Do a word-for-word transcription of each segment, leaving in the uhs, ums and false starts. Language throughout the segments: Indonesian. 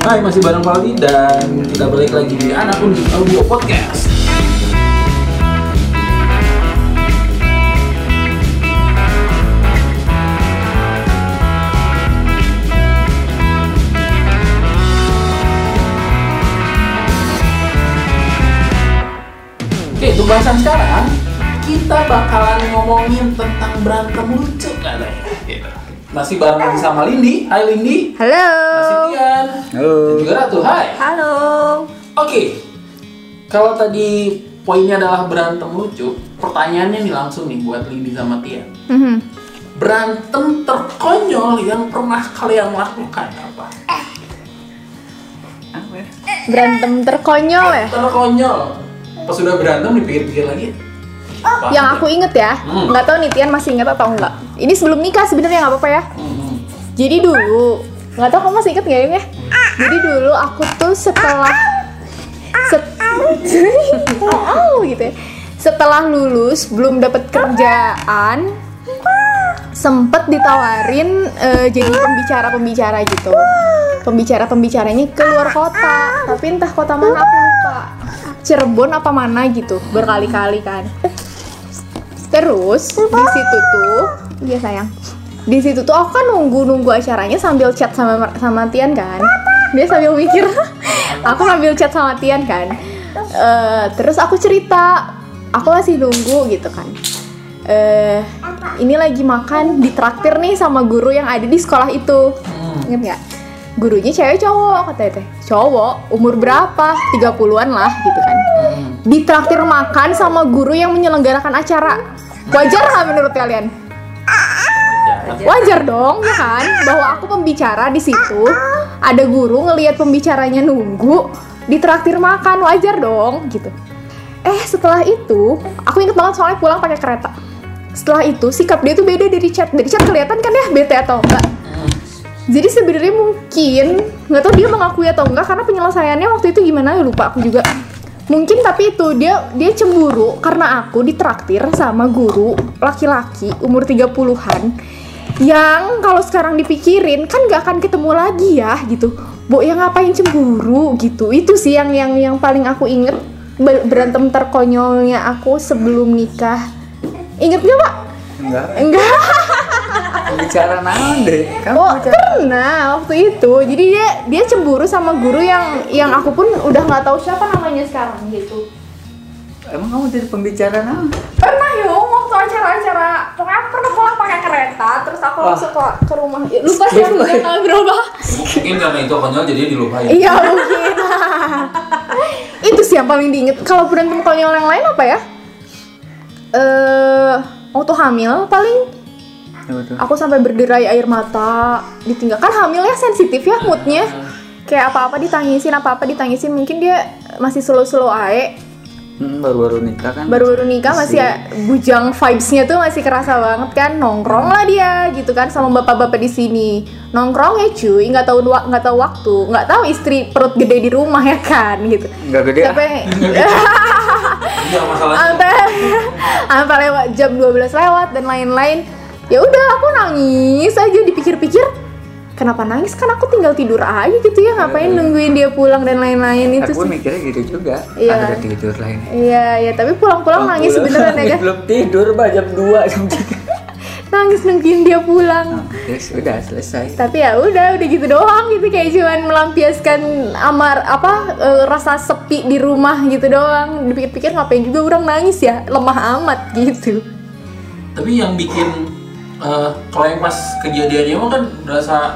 Hai, masih bareng Faldi dan kita balik lagi di Anak Unjuk Audio Podcast. Oke, untuk bahasan sekarang kita bakalan ngomongin tentang berantem lucu katanya. Gitu. Masih bareng sama Lindi. Hai Lindi. Halo. Masih Tian. Halo. Dan juga Ratu. Hai. Halo. Oke. Kalau tadi poinnya adalah berantem lucu, pertanyaannya nih langsung nih buat Lindi sama Tian. Mm-hmm. Berantem terkonyol yang pernah kalian lakukan apa? Berantem terkonyol ya? Terkonyol. Pas sudah berantem dipikir-pikir lagi. Oh, yang aku inget ya, hmm. Gak tau nih Tian masih inget atau enggak. Ini sebelum nikah sebenarnya gak apa-apa ya. hmm. Jadi dulu, gak tau kamu masih inget gak ya? Jadi dulu aku tuh setelah set, gitu ya. Setelah lulus, belum dapet kerjaan, sempet ditawarin uh, jadi pembicara-pembicara gitu. Pembicara-pembicaranya keluar kota, tapi entah kota mana aku lupa, Cirebon apa mana gitu, berkali-kali kan. Terus di situ tuh, iya sayang. Di situ tuh aku kan nunggu-nunggu acaranya sambil chat sama sama Tian kan. Dia sambil mikir. Aku sambil chat sama Tian kan. Uh, terus aku cerita, aku masih nunggu gitu kan. Uh, ini lagi makan ditraktir nih sama guru yang ada di sekolah itu. Ingat enggak? Gurunya cewek cowok kata teh. Cowok, umur berapa? tiga puluhan lah gitu kan. Ditraktir makan sama guru yang menyelenggarakan acara. Wajar nggak menurut kalian? Wajar dong, ya kan? Bahwa aku pembicara di situ, ada guru ngelihat pembicaranya nunggu, ditraktir makan, wajar dong gitu. Eh setelah itu, aku inget banget soalnya pulang pakai kereta. Setelah itu sikap dia tuh beda dari chat. Dari chat kelihatan kan ya bete atau enggak. Jadi sebenarnya mungkin nggak tahu dia mengakui atau enggak karena penyelesaiannya waktu itu gimana ya lupa aku juga. Mungkin tapi itu dia dia cemburu karena aku ditraktir sama guru laki-laki umur tiga puluhan yang kalau sekarang dipikirin kan nggak akan ketemu lagi ya gitu. Bo yang ngapain cemburu gitu. Itu sih yang yang yang paling aku inget berantem terkonyolnya aku sebelum nikah. Inget nggak Pak? Enggak. Enggak. Bicara naon deh. Kamu oh, pernah waktu itu. Jadi dia dia cemburu sama guru yang yang aku pun udah enggak tahu siapa namanya sekarang gitu. Emang kamu jadi pembicara naon? Pernah yuk waktu acara-acara. Pokoknya aku pernah pulang pakai kereta terus aku langsung ke, ke rumah. Lupa sih aku enggak tahu berapa. Mungkin karena itu konyol jadi dilupain. Iya mungkin. Itu sih yang paling diinget. Kalau berantem konyol yang lain apa ya? Eh, waktu hamil paling betul. Aku sampai berderai air mata ditinggal. Kan hamilnya sensitif ya moodnya. Kayak apa-apa ditangisin, apa-apa ditangisin. Mungkin dia masih slow-slow ae. Hmm, baru-baru nikah kan. Baru-baru nikah masih, masih ya, bujang vibes-nya tuh masih kerasa banget kan. Nongkrong lah dia gitu kan sama bapak-bapak di sini. Nongkrong ya cuy, enggak tahu enggak tahu waktu, enggak tahu istri perut gede di rumah ya kan gitu. Enggak gede. Sampai sampai sampai lewat jam dua belas lewat dan lain-lain. Ya udah aku nangis aja dipikir-pikir kenapa nangis kan aku tinggal tidur aja gitu ya ngapain nungguin dia pulang dan lain-lain itu aku sih. Mikirnya gitu juga ya. Ada tidur lain iya ya tapi pulang-pulang oh, nangis pulang. Sebenarnya nangis belum tidur bah jam dua jam tiga nangis nungguin dia pulang nah, terus udah selesai tapi ya udah udah gitu doang gitu kayak cuman melampiaskan amar apa e, rasa sepi di rumah gitu doang dipikir-pikir ngapain juga orang nangis ya lemah amat gitu tapi yang bikin Uh, kalau yang pas kejadiannya emang kan berasa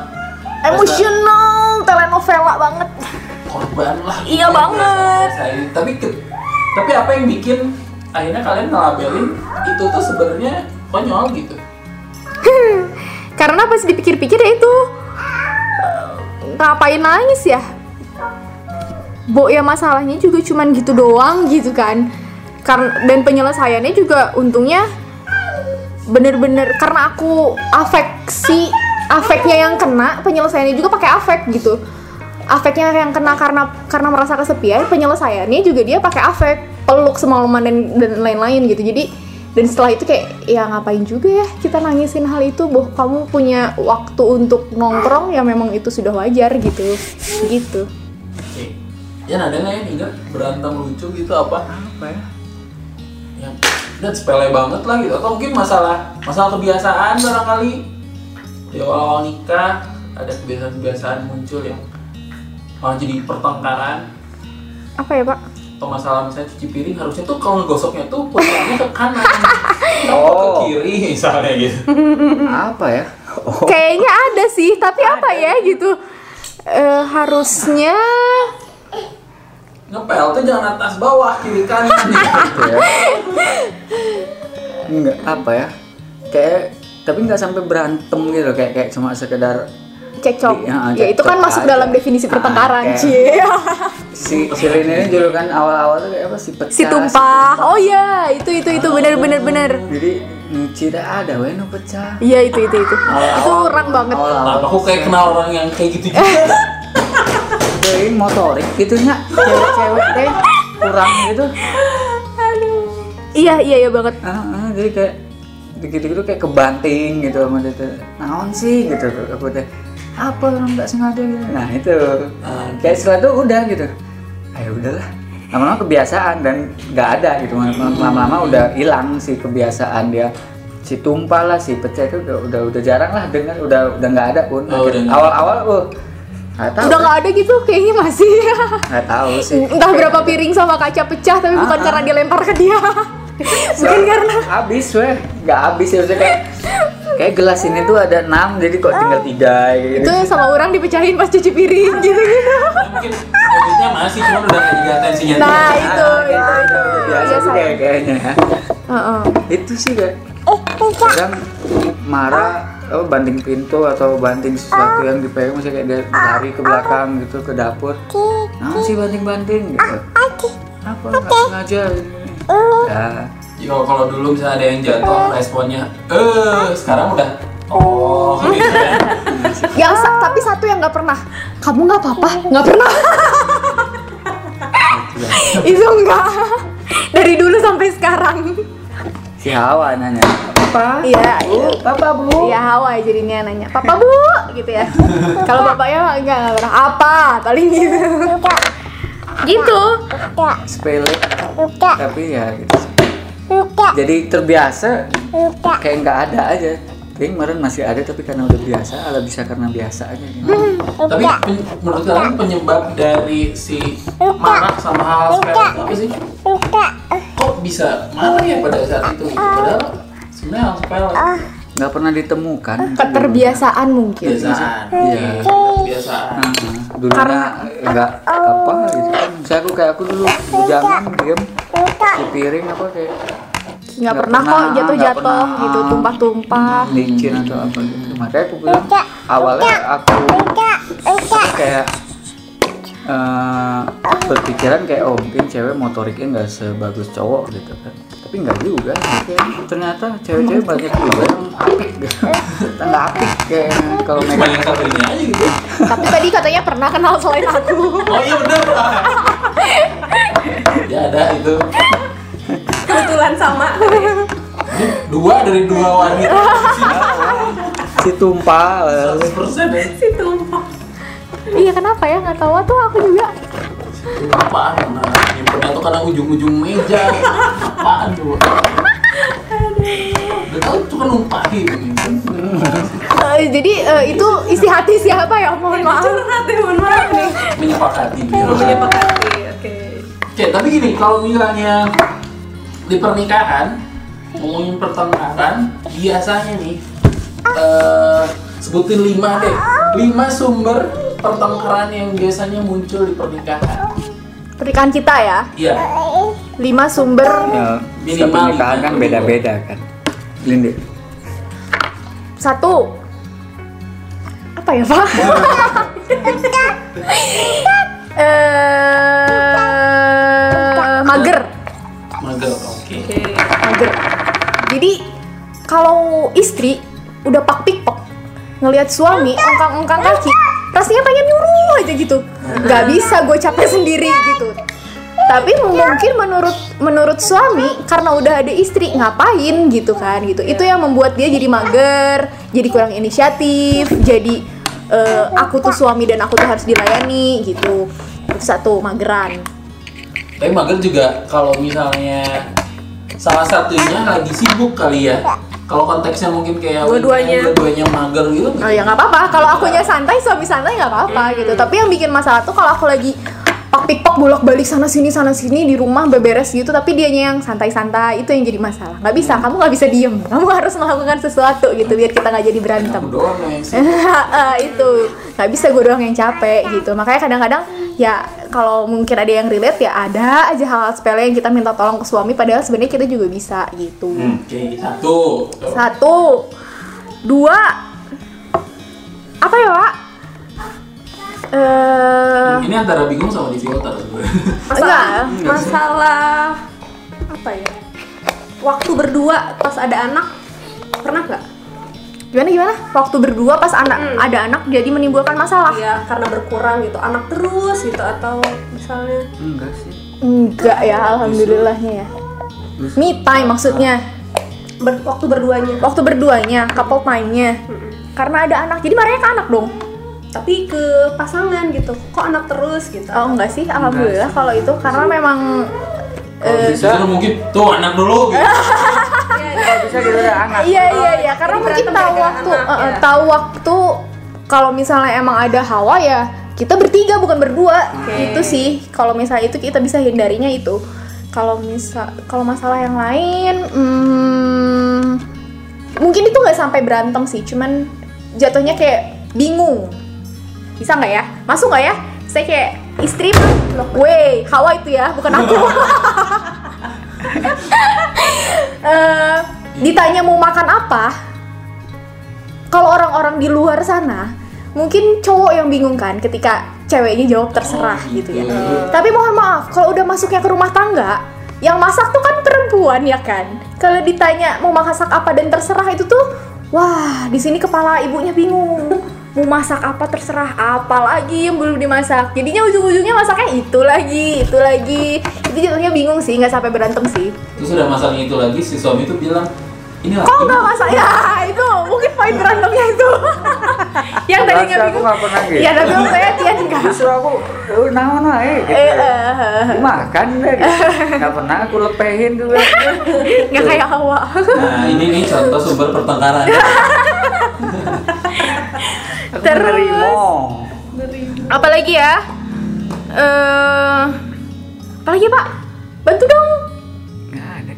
emosional, telenovela banget. Korban lah. Iya banget. Berasa, tapi tapi apa yang bikin akhirnya kalian ngelabelin itu tuh sebenarnya konyol gitu? Karena pas dipikir-pikir ya itu ngapain nangis ya? Bo ya masalahnya juga cuman gitu doang gitu kan. Karena dan penyelesaiannya juga untungnya bener-bener karena aku afeksi afeknya yang kena penyelesaiannya juga pakai afek gitu afeknya yang kena karena karena merasa kesepian penyelesaiannya juga dia pakai afek peluk semalaman dan dan lain-lain gitu jadi Dan setelah itu kayak, ya ngapain juga ya kita nangisin hal itu, boh kamu punya waktu untuk nongkrong, ya memang itu sudah wajar gitu. Gitu. Oke. Ya ada nggak yang ingat berantem lucu gitu apa? Apa ya? Ya, udah sepele banget lah gitu. Atau mungkin masalah masalah kebiasaan barangkali. Di awal-awal nikah ada kebiasaan-kebiasaan muncul yang malah jadi pertengkaran. Apa ya, Pak? Atau masalah misalnya cuci piring, harusnya tuh kalau gosoknya tuh putarnya ke kanan, oh, ke kiri misalnya gitu. Apa ya? Oh. Kayaknya ada sih, tapi ada. Apa ya gitu? E, harusnya ngepel tuh jangan atas bawah kiri kanan. Gitu ya. Enggak apa ya? Kayak tapi nggak sampai berantem gitu, kayak kayak cuma sekedar cekcok. Ya, ya itu kan masuk aja dalam definisi pertengkaran, Ci. Ah, si si Lini ini dulu kan awal-awal tuh kayak apa sih? Si tumpah. Oh iya, itu itu itu benar-benar oh, benar. Jadi nyuci dah ada we nu pecah. Iya itu itu itu. Awal-awal, itu kurang banget. Awal-awal, aku kayak kenal orang yang kayak gitu juga. Jadi motorik gitunya cewek-cewek deh kurang gitu. Aduh. Iya iya iya banget. Heeh, ah, ah, jadi kayak gitu-gitu kayak kebanting gitu sama itu. Naon sih gitu aku teh. Apa orang nggak sengaja gitu, nah itu ah, kayak setelah itu udah gitu, ayo udahlah, lama-lama kebiasaan dan nggak ada gitu, lama-lama udah hilang si kebiasaan dia, si tumpah lah, si pecah itu udah udah udah jarang lah dengar, udah udah nggak ada pun, oh, gitu. Awal-awal oh tahu, udah nggak ada gitu, kayaknya masih nggak tahu sih, entah berapa piring sama kaca pecah tapi ah, bukan karena dilempar ke dia, so, mungkin karena abis weh, nggak abis ya maksudnya. Kayak gelas ini tuh ada enam, jadi kok tinggal tiga gitu. Itu sama orang dipecahin pas cuci piring gitu-gitu. Nah, mungkin editnya masih, cuma udah gak diganti tensinya. Nah itu, itu, itu, itu. Biasa sih kayak kayaknya ya. Uh-uh. Itu sih kayak oh, oh, kadang marah, oh, banting pintu atau banting sesuatu yang dipegang. Masih kayak dia lari ke belakang gitu, ke dapur. Nah sih banting-banting gitu. Apa, gak sengaja ya. Yo, kalau dulu misalnya ada yang jatuh, responnya, eh, sekarang udah, oh, gitu ya. Yang sa- tapi satu yang nggak pernah, kamu nggak apa-apa, nggak pernah. Itu enggak. Dari dulu sampai sekarang. Si Hawa nanya, Papa? Iya, Papa Bu. Iya Hawa jadinya nanya, Papa Bu, gitu ya. Kalau bapaknya enggak, nggak pernah. Apa? Paling gitu. Gitu. Sepele. Tapi ya gitu. Jadi terbiasa, kayak nggak ada aja. Tapi kemarin masih ada, tapi karena udah biasa, ala bisa karena biasa aja. Gitu. Hmm. Tapi pen- menurut kalian penyebab dari si marah sama hal sepele itu apa sih? Kok bisa marah ya pada saat itu? Padahal sebenarnya hal sepele nggak pernah ditemukan. Keterbiasaan dulu. Mungkin. Kebiasaan. Iya. Kebiasaan. Hmm. Dulunya nggak apa gitu. Misalnya aku kayak aku dulu bujangan diem. Di piring apa kayak nggak pernah, pernah kok jatuh-jatuh gitu, tumpah-tumpah licin hmm, atau apa gitu. Makanya aku bilang awalnya aku, aku kayak uh, berpikiran kayak oh mungkin cewek motoriknya nggak sebagus cowok gitu kan, tapi nggak juga gitu. Ternyata cewek-cewek banyak juga yang apik gitu, tanda apik kayak kalau mereka satunya aja gitu. Tapi tadi katanya pernah kenal selain aku. Oh iya benar. Ya ada itu. Kebetulan sama. Dua dari dua wanita. Si tumpah. seratus persen Si tumpah. Iya kenapa ya nggak tahu tuh aku juga. Si tumpah karena yang pernah tuh kadang ujung-ujung meja. Apaan tuh? Udah tahu tuh kan numpah gitu. Uh, jadi uh, itu isi hati siapa ya? Mohon maaf. Curhat ya, mohon maaf nih. Menyepakati. Menyepakati. Oke, tapi gini, kalau misalnya di pernikahan, ngomongin pertengkaran, biasanya nih uh, sebutin lima deh, lima sumber pertengkaran yang biasanya muncul di pernikahan. Pernikahan kita ya? Iya. Lima sumber. Ya, minimal pernikahan kan beda-beda kan. Lindi. Satu. Apa ya, Pak? Eh, mager. Mager, oke. Okay. Mager. Jadi kalau istri udah pak pikpok ngelihat suami ongkang-ongkang kaki, rasanya pengen nyuruh aja gitu. Gak bisa, gue capek sendiri gitu. Tapi mungkin menurut menurut suami karena udah ada istri ngapain gitu kan gitu. Itu yang membuat dia jadi mager, jadi kurang inisiatif, jadi uh, aku tuh suami dan aku tuh harus dilayani gitu. Itu satu, mageran. Tapi mager juga kalau misalnya salah satunya lagi sibuk kali ya. Kalau konteksnya mungkin kayak dua-duanya dua-duanya mager gitu. Oh ya nggak apa-apa. Kalau akunya santai, suami santai nggak apa-apa hmm. gitu. Tapi yang bikin masalah tuh kalau aku lagi pak-pik-pak bolak-balik sana sini sana sini di rumah beberes gitu, tapi dianya yang santai-santai, itu yang jadi masalah. Nggak bisa, kamu nggak bisa diem. Kamu harus melakukan sesuatu gitu biar kita nggak jadi berantem. Aku doang yang itu nggak bisa, gue doang yang capek gitu. Makanya kadang-kadang ya kalau mungkin ada yang relate ya ada aja hal sepele yang kita minta tolong ke suami padahal sebenarnya kita juga bisa gitu. hmm, okay. Satu Satu Dua apa ya Wak? Uh, Ini antara bingung sama di filter masalah, masalah apa ya? Waktu berdua pas ada anak. Pernah gak? Gimana gimana? Waktu berdua pas anak hmm. ada anak jadi menimbulkan masalah. Iya, karena berkurang gitu. Anak terus gitu atau misalnya enggak sih. Enggak ya, alhamdulillahnya ya. Me time maksudnya. Ber- waktu berduanya. Waktu berduanya, couple time-nya. Hmm. Karena ada anak. Jadi marahnya ke anak dong. Tapi ke pasangan gitu. Kok anak terus gitu. Oh, enggak sih. Alhamdulillah kalau itu karena memang kalau bisa uh, mungkin tuh anak dulu gitu. Iya bisa gitu anak. Iya iya iya karena jadi mungkin tahu waktu anak, uh, ya. tahu waktu kalau misalnya emang ada hawa ya kita bertiga bukan berdua. Okay. Itu sih kalau misalnya itu kita bisa hindarinya itu. Kalau misal kalau masalah yang lain hmm, mungkin itu nggak sampai berantem sih, cuman jatuhnya kayak bingung. Bisa nggak ya? Masuk nggak ya? Saya kayak istri mah, weh, Hawa itu ya, bukan aku. uh, ditanya mau makan apa? Kalau orang-orang di luar sana, mungkin cowok yang bingung kan, ketika ceweknya jawab terserah oh, gitu ya. Uh. Tapi mohon maaf, kalau udah masuknya ke rumah tangga, yang masak tuh kan perempuan ya kan. Kalau ditanya mau masak apa dan terserah itu tuh, wah, di sini kepala ibunya bingung. Mau masak apa terserah, apa lagi yang belum dimasak. Jadinya ujung-ujungnya masaknya itu lagi, itu lagi. Itu jatuhnya bingung sih, nggak sampai berantem sih. Terus udah masaknya itu lagi, si suami itu bilang, ini kok nggak masak? Ya itu mungkin poin berantemnya itu. Yang tadi nggak bingung. Aku nggak pernah gitu. Ya tapi saya Tian nggak. Justru aku naon aja gitu. Makan deh. Nggak pernah aku lepehin tuh. Nggak kayak awak. Nah ini nih contoh sumber pertengkaran. Terus apalagi ya? Uh, apalagi Pak? Bantu dong. Nggak ada.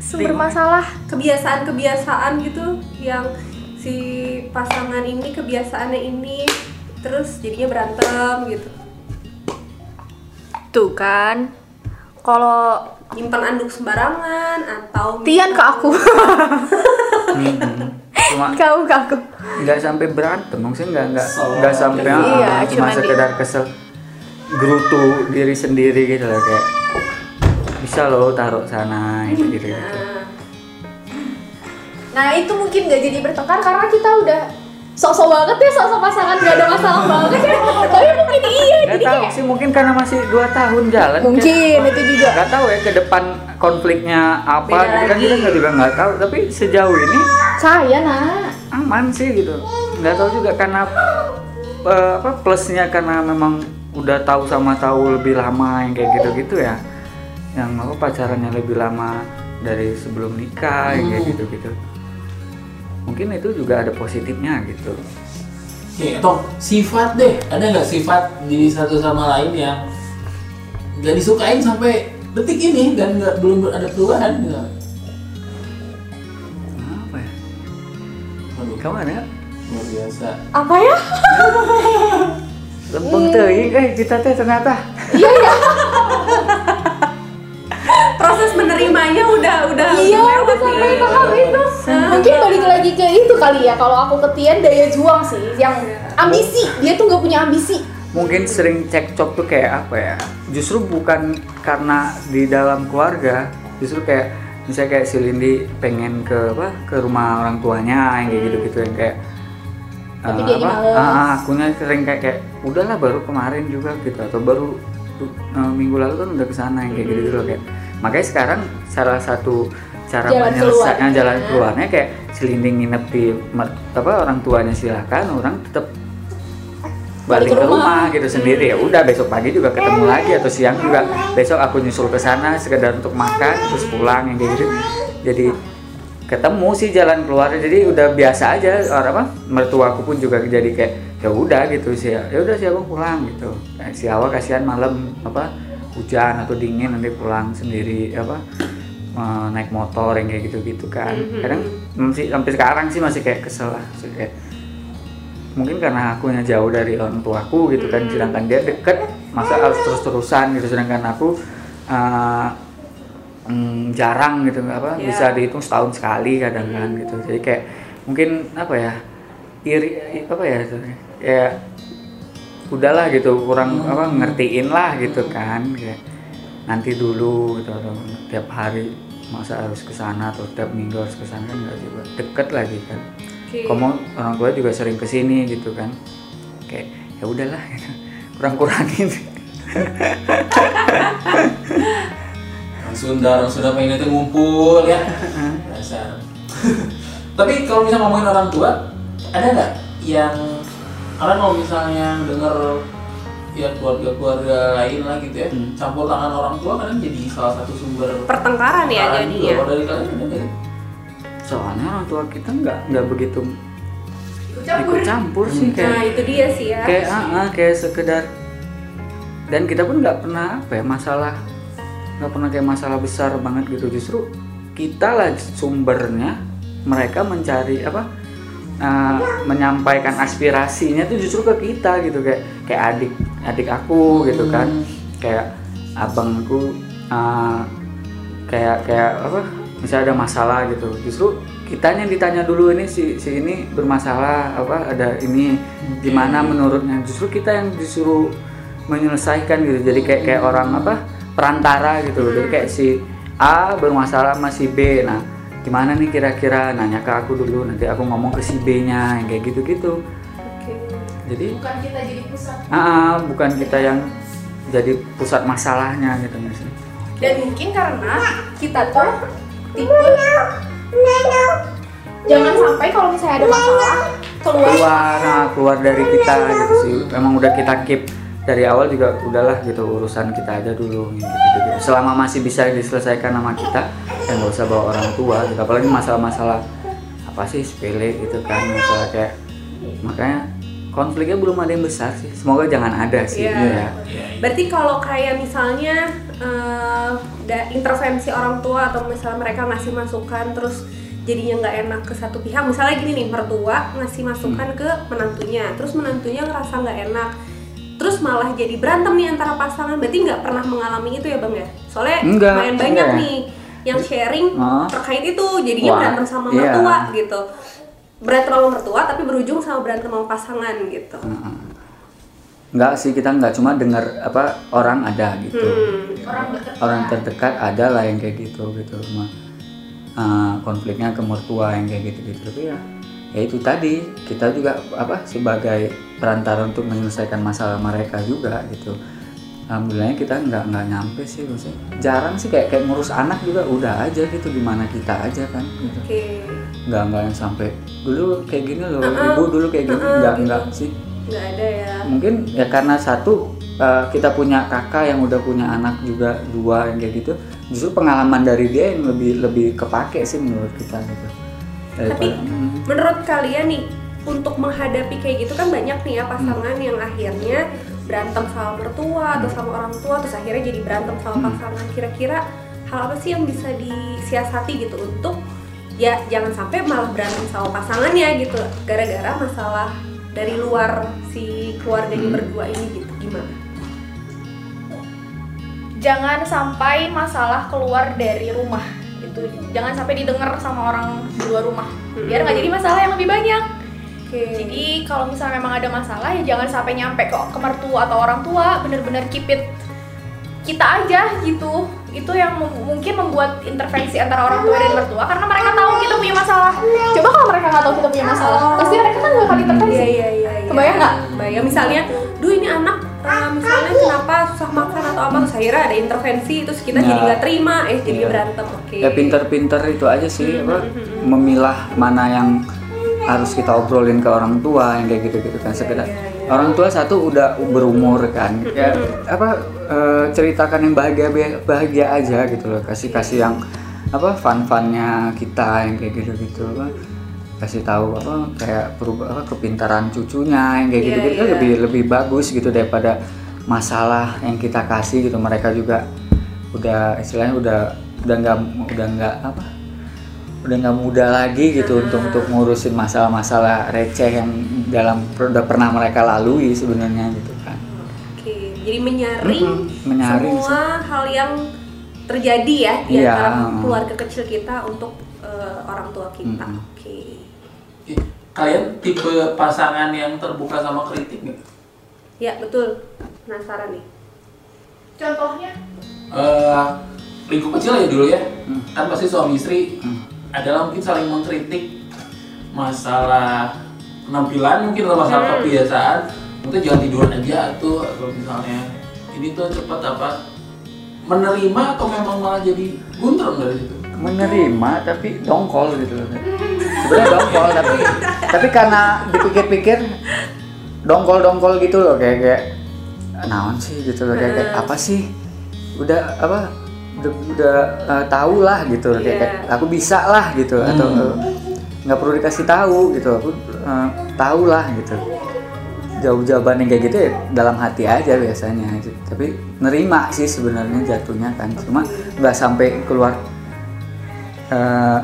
Sumber masalah, kebiasaan-kebiasaan gitu yang si pasangan ini kebiasaannya ini terus jadinya berantem gitu. Tuh kan. Kalau nyimpen anduk sembarangan atau Tian ke aku. Kau ke aku. Enggak sampai berantem, maksudnya enggak enggak enggak sampai iya, ah, cuma sekedar di... kesel gerutu diri sendiri gitu loh kayak. Bisa lo taruh sana itu diri gitu. Nah, itu mungkin enggak jadi bertengkar karena kita udah sok-sok banget ya, sok-sok pasangan enggak ada masalah banget ya. Tapi mungkin iya gak jadi tahu kayak... sih mungkin karena masih dua tahun jalan. Mungkin kayak... itu juga. Enggak tahu ya ke depan konfliknya apa gitu kan kita juga enggak tahu, tapi sejauh ini saya nah aman sih gitu. Nggak tahu juga karena uh, apa plusnya karena memang udah tahu sama tahu lebih lama yang kayak gitu-gitu ya. Yang apa pacarannya lebih lama dari sebelum nikah hmm. kayak gitu-gitu. Mungkin itu juga ada positifnya gitu. Oke, atau sifat deh. Ada nggak sifat di satu sama lain yang nggak disukain sampai detik ini dan nggak belum ada perubahan gitu? Kamu ada? Luar biasa. Apa ya? Lempeng tuh, eh kita teh ternyata. Iya ya. Proses menerimanya udah udah. Iya udah sampai tahap itu. Mungkin balik lagi ke itu kali ya. Kalau aku ketian daya juang sih, yang ambisi. Dia tuh nggak punya ambisi. Mungkin sering cekcok tuh kayak apa ya? Justru bukan karena di dalam keluarga, justru kayak. Misalnya kayak si Lindi pengen ke apa ke rumah orang tuanya yang kayak gitu-gitu yang kayak tapi uh, dia apa ah akunya sering kayak kayak udahlah baru kemarin juga gitu atau baru uh, minggu lalu kan udah kesana yang kayak mm-hmm. gitu-gitu loh kayak Makanya sekarang salah satu cara menyelesaikan jalan keluarnya kayak selinding nginep di apa orang tuanya silahkan, orang tetap balik ke rumah, rumah gitu sendiri. Ya udah besok pagi juga ketemu lagi atau siang juga besok aku nyusul ke sana sekedar untuk makan terus pulang yang kayak gitu. Jadi ketemu sih jalan keluar, jadi udah biasa aja. Orang apa mertua aku pun juga jadi kayak ya udah gitu sih, ya udah si abang pulang gitu, si Hawa kasihan malam apa hujan atau dingin nanti pulang sendiri apa naik motor yang kayak gitu-gitu kan. Kadang masih sampai sekarang sih masih kayak kesel lah, kayak mungkin karena akunya jauh dari orang tuaku gitu kan, sedangkan dia deket, masa harus terus-terusan gitu, sedangkan aku uh, mm, jarang gitu apa yeah. bisa dihitung setahun sekali kadang-kadang gitu. Jadi kayak mungkin apa ya iri apa ya itu kayak udahlah gitu kurang hmm. apa ngertiin lah gitu kan, kayak nanti dulu gitu, atau tiap hari masa harus kesana atau tiap minggu harus kesana kan nggak sih, deket lagi kan. Kamu orang tua juga sering kesini gitu kan, kayak ya udahlah gitu. Kurang-kurangin. Orang Sunda, orang Sunda pengen itu ngumpul ya. Dasar. Tapi kalau misalnya ngomongin orang tua, ada nggak yang kalian kalau misalnya denger ya keluarga-keluarga lain lah gitu ya, hmm. campur tangan orang tua kan jadi salah satu sumber pertengkaran ya jadinya. Kalau dari kalian ada nggak? Soalnya orang tua kita nggak nggak begitu campur. ikut campur sih kayak nah, itu dia sih ya. kayak uh, kayak sekedar, dan kita pun nggak pernah apa ya masalah nggak pernah kayak masalah besar banget gitu. Justru kita lah sumbernya, mereka mencari apa uh, menyampaikan aspirasinya tuh justru ke kita gitu, kayak kayak adik adik aku gitu kan, hmm. kayak abangku uh, kayak kayak apa misalnya ada masalah gitu, justru kitanya ditanya dulu ini si, si ini bermasalah apa ada ini gimana menurutnya, justru kita yang disuruh menyelesaikan gitu. Jadi kayak kayak orang apa perantara gitu. Jadi kayak si A bermasalah sama si B, nah gimana nih kira-kira, nanya ke aku dulu nanti aku ngomong ke si B nya kayak gitu-gitu. Jadi bukan kita jadi pusat, ah bukan kita yang jadi pusat masalahnya gitu misalnya. Dan mungkin karena kita tuh tipe jangan sampai kalau misalnya ada masalah keluar keluar, nah, keluar dari kita gitu sih. Memang udah kita keep dari awal juga, udahlah gitu urusan kita aja dulu gitu, gitu, gitu. Selama masih bisa diselesaikan sama kita ya nggak usah bawa orang tua gitu. Apalagi masalah-masalah apa sih sepele gitu kan, masalah kayak, makanya konfliknya belum ada yang besar sih, semoga jangan ada sih. yeah. Ya. Berarti kalau kayak misalnya uh, intervensi orang tua atau misalnya mereka ngasih masukan terus jadinya nggak enak ke satu pihak, misalnya gini nih, mertua ngasih masukan hmm. ke menantunya, terus menantunya ngerasa nggak enak, terus malah jadi berantem nih antara pasangan. Berarti nggak pernah mengalami itu ya bang ya? Soalnya enggak, lumayan banyak enggak. nih yang sharing oh. terkait itu, jadinya Wah. berantem sama yeah. mertua gitu. Berantem sama mertua tapi berujung sama berantem sama pasangan gitu. Enggak sih, kita enggak cuma dengar apa orang ada gitu. Hmm. Orang terdekat. Orang terdekat ada lah yang kayak gitu gitu. Uh, konfliknya ke mertua yang kayak gitu-gitu. Tapi ya, ya itu tadi kita juga apa sebagai perantara untuk menyelesaikan masalah mereka juga gitu. Alhamdulillahnya kita enggak enggak nyampe sih maksudnya. Jarang sih kayak kayak ngurus anak juga udah aja gitu, gimana kita aja kan gitu. Oke. Okay. nggak nggak yang sampai dulu kayak gini loh, uh-uh. ibu dulu kayak gini, uh-uh, nggak gitu. nggak sih nggak ada ya, mungkin ya karena satu uh, kita punya kakak yang udah punya anak juga dua yang kayak gitu, justru pengalaman dari dia yang lebih lebih kepake sih menurut kita gitu. Daripada, tapi hmm. menurut kalian nih untuk menghadapi kayak gitu kan banyak nih ya pasangan hmm. yang akhirnya berantem sama mertua atau sama orang tua terus akhirnya jadi berantem sama hmm. pasangan. Kira-kira hal apa sih yang bisa disiasati gitu untuk ya jangan sampai malah berantem sama pasangannya gitu gara-gara masalah dari luar si keluarganya hmm. berdua ini gitu? Gimana? Jangan sampai masalah keluar dari rumah gitu, jangan sampai didengar sama orang di luar rumah, biar nggak jadi masalah yang lebih banyak. Okay. Jadi kalau misalnya memang ada masalah ya jangan sampai nyampe ke, ke mertua atau orang tua, bener-bener keep it kita aja gitu. Itu yang m- mungkin membuat intervensi antara orang tua dan mertua, karena mereka tahu kita punya masalah. Coba kalau mereka nggak tahu kita punya masalah, pasti mereka kan nggak akan intervensi. Iya, iya, iya, kebayang nggak? Bayang misalnya, duh ini anak uh, misalnya kenapa susah makan atau apa, terus akhirnya ada intervensi, terus kita nah, jadi nggak terima, eh jadi iya. berantem. Okay. Ya pinter-pinter itu aja sih, mm-hmm. Mm-hmm. memilah mana yang harus kita obrolin ke orang tua yang kayak gitu-gitu kan. Sekedar yeah, yeah, yeah. orang tua satu udah berumur kan, mm-hmm. ya apa uh, ceritakan yang bahagia bahagia aja gitu loh, kasih-kasih yeah. yang apa fun-funnya kita yang kayak gitu-gitu apa. Kasih tahu apa kayak perubahan apa, kepintaran cucunya yang kayak yeah, gitu-gitu yeah. lebih lebih bagus gitu daripada masalah yang kita kasih gitu. Mereka juga udah istilahnya udah udah nggak udah nggak apa udah nggak muda lagi gitu uh-huh. untuk untuk ngurusin masalah-masalah receh yang dalam udah pernah mereka lalui sebenarnya gitu kan. Oke, jadi menyaring, mm-hmm. menyaring semua sih. Hal yang terjadi ya di yeah. antara keluarga kecil kita untuk uh, orang tua kita. Mm-hmm. Oke. Kalian tipe pasangan yang terbuka sama kritik nggak? Ya betul, penasaran nih. Contohnya? Uh, lingkup kecil aja dulu ya, hmm. kan pasti suami istri hmm. adalah mungkin saling mengkritik masalah penampilan, mungkin atau masalah hmm. kebiasaan. Mungkin jangan tiduran aja tuh, atau misalnya ini tuh cepat apa? Menerima atau memang malah jadi guntur dari situ? Menerima tapi dongkol gitu loh. Sebenarnya dongkol tapi tapi karena dipikir-pikir dongkol-dongkol gitu loh, kayak kayak naon sih gitu loh, kayak, kayak apa sih udah apa udah, udah uh, tahu lah gitu loh, kayak, kayak aku bisa lah gitu hmm. atau nggak uh, perlu dikasih tahu gitu, aku uh, tahu lah gitu. Jawab-jawaban yang kayak gitu ya dalam hati aja biasanya, tapi nerima sih sebenarnya jatuhnya kan, cuma nggak sampai keluar Uh,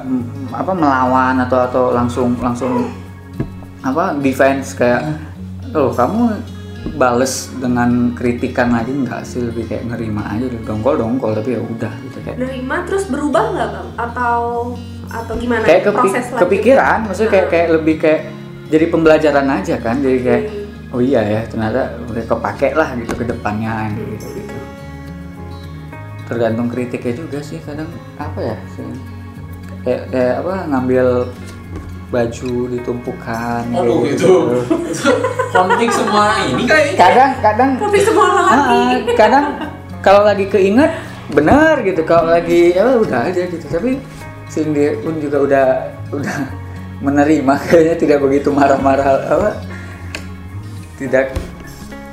apa melawan atau atau langsung langsung apa defense kayak loh kamu bales dengan kritikan lagi, enggak sih, lebih kayak nerima aja, dongkol dongkol tapi ya udah gitu kayak nerima. Terus berubah nggak Bang atau atau gimana kayak kepi- proses kepikiran lanjut? Maksudnya kayak kayak lebih kayak jadi pembelajaran aja kan, jadi kayak hmm. oh iya ya ternyata udah kepake lah gitu ke depannya gitu gitu. Tergantung kritiknya juga sih kadang apa ya sih? Kayak, kayak apa ngambil baju ditumpukan. Aduh gitu, itu konflik semua ini kayaknya. Kadang-kadang konflik semua lagi. Uh, kadang kalau lagi keinget bener gitu, kalau lagi ya udah aja gitu. Tapi sendiri pun juga udah udah menerima kayaknya, tidak begitu marah-marah apa. Tidak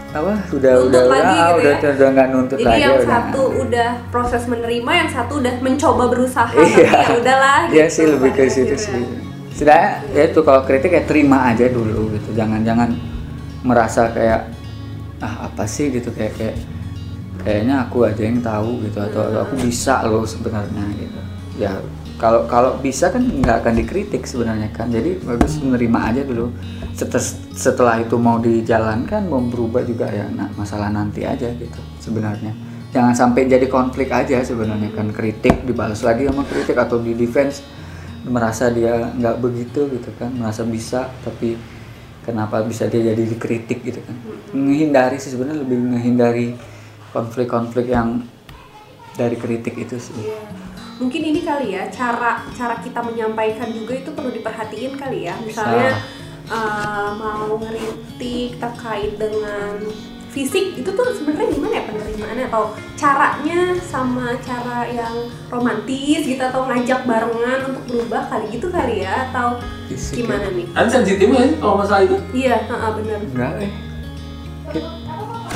apa udah udah udah gitu udah ya? Udah nggak nuntut lagi. Jadi yang udah satu nggak. Udah proses menerima, yang satu udah mencoba berusaha. Iya. Tapi ya udahlah. Iya gitu, sih lebih ke situ gitu. Sih. Sudah ya itu kalau kritik ya terima aja dulu gitu, jangan-jangan merasa kayak ah apa sih gitu, kayak kayak kayaknya aku aja yang tahu gitu atau hmm. aku bisa loh sebenarnya gitu. Ya kalau kalau bisa kan nggak akan dikritik sebenarnya kan, jadi bagus menerima aja dulu. Setelah itu mau dijalankan, mau berubah juga ya, nah, masalah nanti aja gitu sebenarnya. Jangan sampai jadi konflik aja sebenarnya kan, kritik dibalas lagi sama kritik atau di defense, merasa dia nggak begitu gitu kan, merasa bisa tapi kenapa bisa dia jadi dikritik gitu kan. Menghindari sih sebenarnya, lebih menghindari konflik-konflik yang dari kritik itu sih. Mungkin ini kali ya cara cara kita menyampaikan juga itu perlu diperhatiin kali ya, misalnya. Nah. Uh, mau ngeritik terkait dengan fisik itu tuh sebenarnya gimana ya penerimaannya, atau caranya sama cara yang romantis gitu atau ngajak barengan untuk berubah kali gitu kali ya, atau fisik gimana ya. Nih? An sensitif ya kalau masalah itu? Iya, uh, benar. Enggak eh.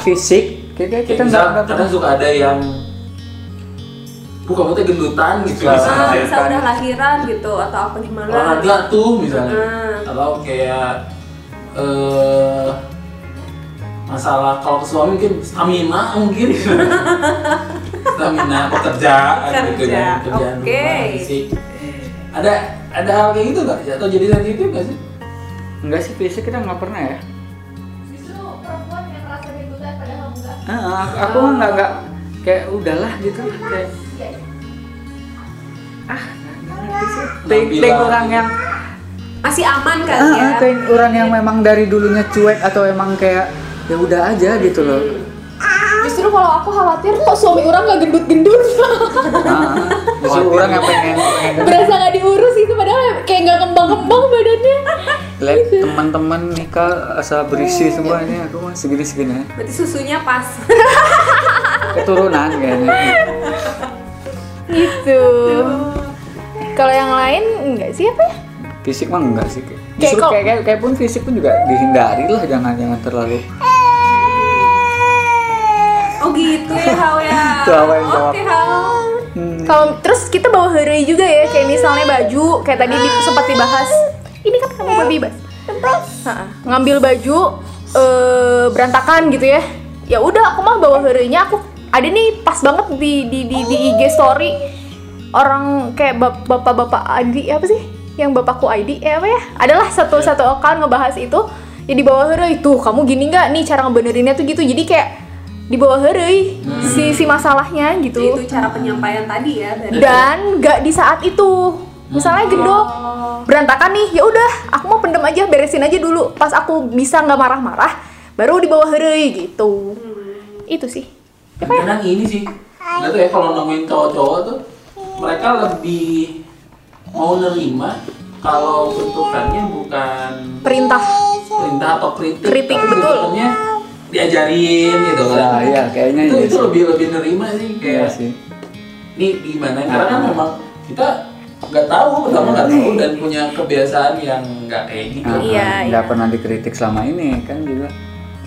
Fisik, kita kita nggak kadang suka ada yang bukan maksudnya gendutan gitu, bisa, nah, bisa, bisa udah lahiran gitu atau apa gimana? Olahraga tuh misalnya. Uh, Kalau kayak uh, masalah kalau ke suami mungkin stamina mungkin stamina pekerjaan gitu ya, pekerjaan okay. Fisik ada ada hal kayak gitu nggak atau jadi sensitif nggak sih? Enggak sih, fisik kita nggak pernah ya. Justru perempuan yang merasa dibutuhkan padahal enggak. Ah, aku oh. nggak nggak kayak udahlah gitu lah kayak ah ngerti sih orang yang masih aman kan ah, ya? Ah, kayak orang yang memang dari dulunya cuek atau emang kayak ya udah aja gitu loh. Justru kalau aku khawatir kok suami orang nggak gendut-gendut. Ah, justru orang yang pengen berasa nggak diurus itu padahal kayak nggak kembang-kembang badannya. Lihat gitu. teman-teman Nika asa berisi semuanya, aku mah segini-segini. Berarti susunya pas. Keturunan kayaknya. Gitu. Kalau yang lain enggak sih apa ya? Fisik mah enggak sih. Justru kayak kayak kayak pun fisik pun juga dihindari lah, jangan-jangan terlalu. Oh gitu ya Hawa. Itu Hawa yang jawab. Oke Hawa. Hmm. Kalau terus kita bawa hari juga ya, kayak misalnya baju, kayak tadi sempat dibahas. Ini kan kamu berbebas. Nah, ngambil baju ee, berantakan gitu ya. Ya udah, aku mah bawa harinya aku ada nih pas banget di di di, di I G story orang kayak bapak-bapak Adi apa sih? Yang bapakku Adi eh, apa ya? Adalah satu-satu account ngebahas itu. Ya di bawah hari itu, kamu gini enggak nih cara ngebenerinnya tuh gitu. Jadi kayak di bawah heureuy hmm. si si masalahnya gitu. Itu cara penyampaian tadi ya dari dan nggak di saat itu. Misalnya gendok berantakan nih, ya udah aku mau pendem aja, beresin aja dulu. Pas aku bisa nggak marah-marah, baru di bawah heureuy gitu. Hmm. Itu sih. Kadang ini sih. Nggak tuh ya kalau nemuin cowok-cowok tuh mereka lebih mau nerima kalau bentukannya bukan perintah, perintah atau kritik. Kritik betul. Diajarin gitu kan. Nah, iya, kayaknya itu, iya itu lebih lebih nerima sih kayak sih. Ini gimana? Karena kan memang kita nggak tahu, pertama nggak tahu dan punya kebiasaan yang nggak kayak gitu. Iya, kan. Nggak pernah dikritik selama ini kan juga.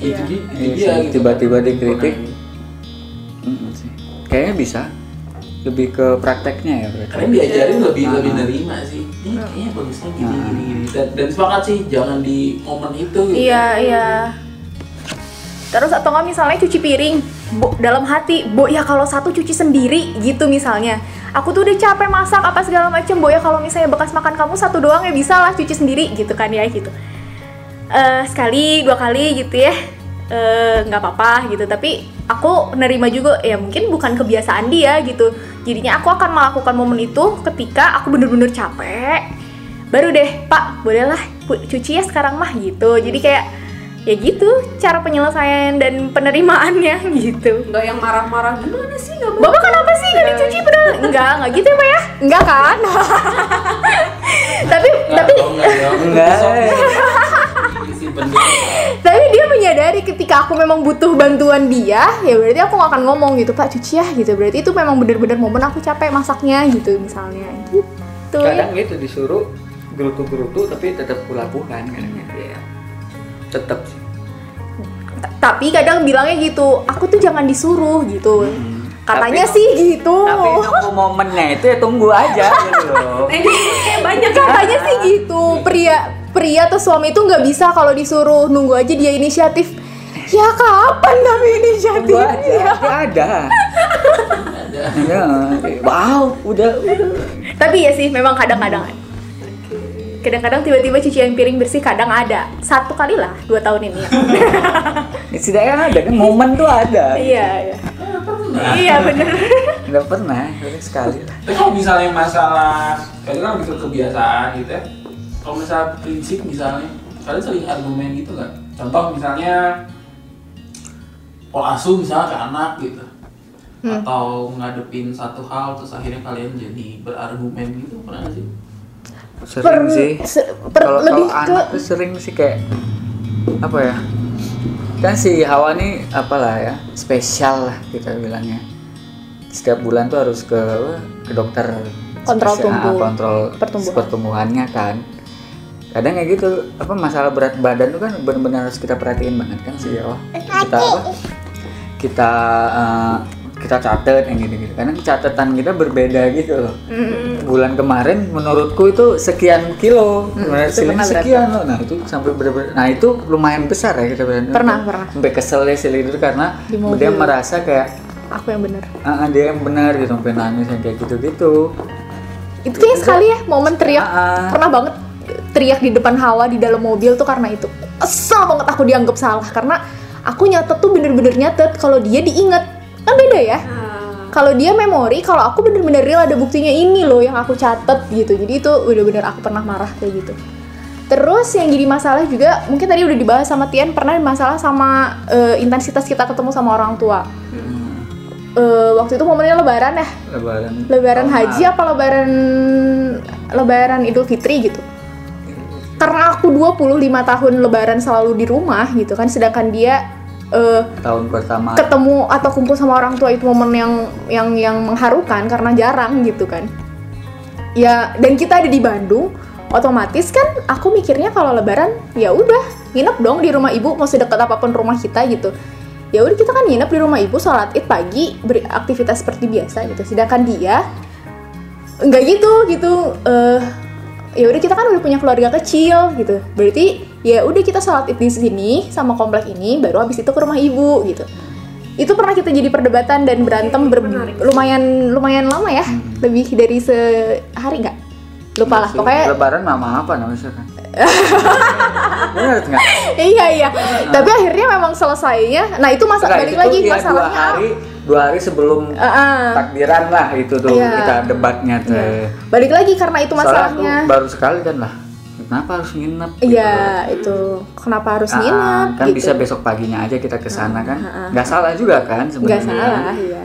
Iya. Itu, itu iya, dia, gitu. Tiba-tiba dikritik. Mm-hmm. Kayaknya bisa. Lebih ke prakteknya ya berarti. Karena diajarin lebih nah, lebih nerima sih. Ini kayaknya bagusnya gini nah. gini gini. Dan, dan sepakat sih jangan di momen itu. Gitu. Iya iya. Terus atau nggak misalnya cuci piring bo, dalam hati, bo ya kalau satu cuci sendiri gitu misalnya. Aku tuh udah capek masak apa segala macem, bo ya kalau misalnya bekas makan kamu satu doang ya bisa lah cuci sendiri gitu kan ya gitu. Uh, sekali dua kali gitu ya nggak uh, apa-apa gitu. Tapi aku nerima juga ya mungkin bukan kebiasaan dia gitu. Jadinya aku akan melakukan momen itu ketika aku bener-bener capek. Baru deh Pak bolehlah cuci ya sekarang mah gitu. Jadi kayak ya gitu cara penyelesaian dan penerimaannya gitu. Enggak yang marah-marah gimana sih? Enggak. Bapak kenapa sih enggak dicuci padahal? Enggak, enggak gitu ya, Pak ya? Enggak kan? tapi tapi enggak. Tapi dia menyadari ketika aku memang butuh bantuan dia, ya berarti aku enggak akan ngomong gitu, Pak cuci ya gitu. Berarti itu memang benar-benar momen aku capek masaknya gitu misalnya. Gitu. Kadang gitu disuruh gerutu-gerutu tapi tetap pula-pulan kadang-kadang. Iya. Tetap tapi kadang bilangnya gitu aku tuh jangan disuruh gitu hmm. katanya tapi, sih gitu tapi nunggu momennya itu ya tunggu aja gitu loh banyak katanya sih gitu pria pria atau suami itu nggak bisa kalau disuruh nunggu aja dia inisiatif ya kapan tapi inisiatifnya nggak ada ya wow udah udah tapi ya sih memang kadang-kadang kadang-kadang tiba-tiba cucian piring bersih kadang ada satu kali lah dua tahun ini. Setidaknya ada kan momen tuh ada. Iya iya. Iya benar. Nggak pernah, baru sekali. Tapi kalau misalnya masalah kalian kan bisa kebiasaan gitu ya. Kalau misalnya prinsip misalnya kalian sering argumen gitu nggak? Contoh misalnya pola asuh misalnya ke anak gitu. Hmm. Atau ngadepin satu hal terus akhirnya kalian jadi berargumen gitu pernah nggak sih? Sering per, sih kalau kalau anak tuh sering sih kayak apa ya kan si Hawa nih apalah ya spesial lah kita bilangnya setiap bulan tuh harus ke ke dokter kontrol spesial, tumbuh kontrol pertumbuhan. pertumbuhannya kan kadang kayak gitu apa masalah berat badan tuh kan benar-benar harus kita perhatiin banget kan sih oh kita apa kita uh, kita catet yang gitu-gitu karena catatan kita berbeda gitu loh mm. bulan kemarin menurutku itu sekian kilo mm, silin sekian loh nah itu sampai bener-bener nah itu lumayan besar ya kita bener-bener pernah pernah sampai kesel ya silin itu karena dia merasa kayak aku yang benar uh, dia yang benar gitu sampai nangis kayak gitu-gitu itu kayak sekali ya momen teriak uh, pernah banget teriak di depan Hawa di dalam mobil tuh karena itu kesel banget aku dianggap salah karena aku nyatet tuh bener-bener nyatet kalau dia diinget kan beda ya hmm. kalau dia memori kalau aku bener-bener real ada buktinya ini loh yang aku catet gitu jadi itu bener-bener aku pernah marah kayak gitu terus yang jadi masalah juga mungkin tadi udah dibahas sama Tian pernah masalah sama uh, intensitas kita ketemu sama orang tua hmm. uh, waktu itu momennya lebaran ya lebaran lebaran haji apa lebaran lebaran Idul Fitri gitu karena aku aku dua puluh lima tahun lebaran selalu di rumah gitu kan, sedangkan dia uh, tahun pertama ketemu atau kumpul sama orang tua itu momen yang yang yang mengharukan karena jarang gitu kan. Ya, dan kita ada di Bandung, otomatis kan aku mikirnya kalau lebaran ya udah nginep dong di rumah ibu, mau sedekat apapun rumah kita gitu. Ya udah kita kan nginep di rumah ibu, sholat id pagi, beraktivitas seperti biasa gitu. Sedangkan dia enggak gitu gitu. Uh, ya udah kita kan udah punya keluarga kecil gitu, berarti ya udah kita sholat id di sini sama komplek ini, baru habis itu ke rumah ibu gitu. Itu pernah kita jadi perdebatan dan berantem ber- lumayan lumayan lama ya, hmm. lebih dari sehari nggak lupa lah pokoknya. Lebaran mama apa namanya kan? Benar nggak? Iya iya, nah. Tapi akhirnya memang selesainya. Nah itu masalah balik lagi ya, masalahnya dua hari dua hari sebelum uh-uh. takbiran lah itu tuh yeah. kita debatnya tuh. Yeah. Balik lagi karena itu masalahnya. Soalnya baru sekali kan lah. Kenapa harus nginep? Iya gitu. Itu kenapa harus uh-uh. nginep? Kan gitu. Bisa besok paginya aja kita kesana uh-uh. kan. Nggak salah juga kan sebenarnya. Nggak salah iya.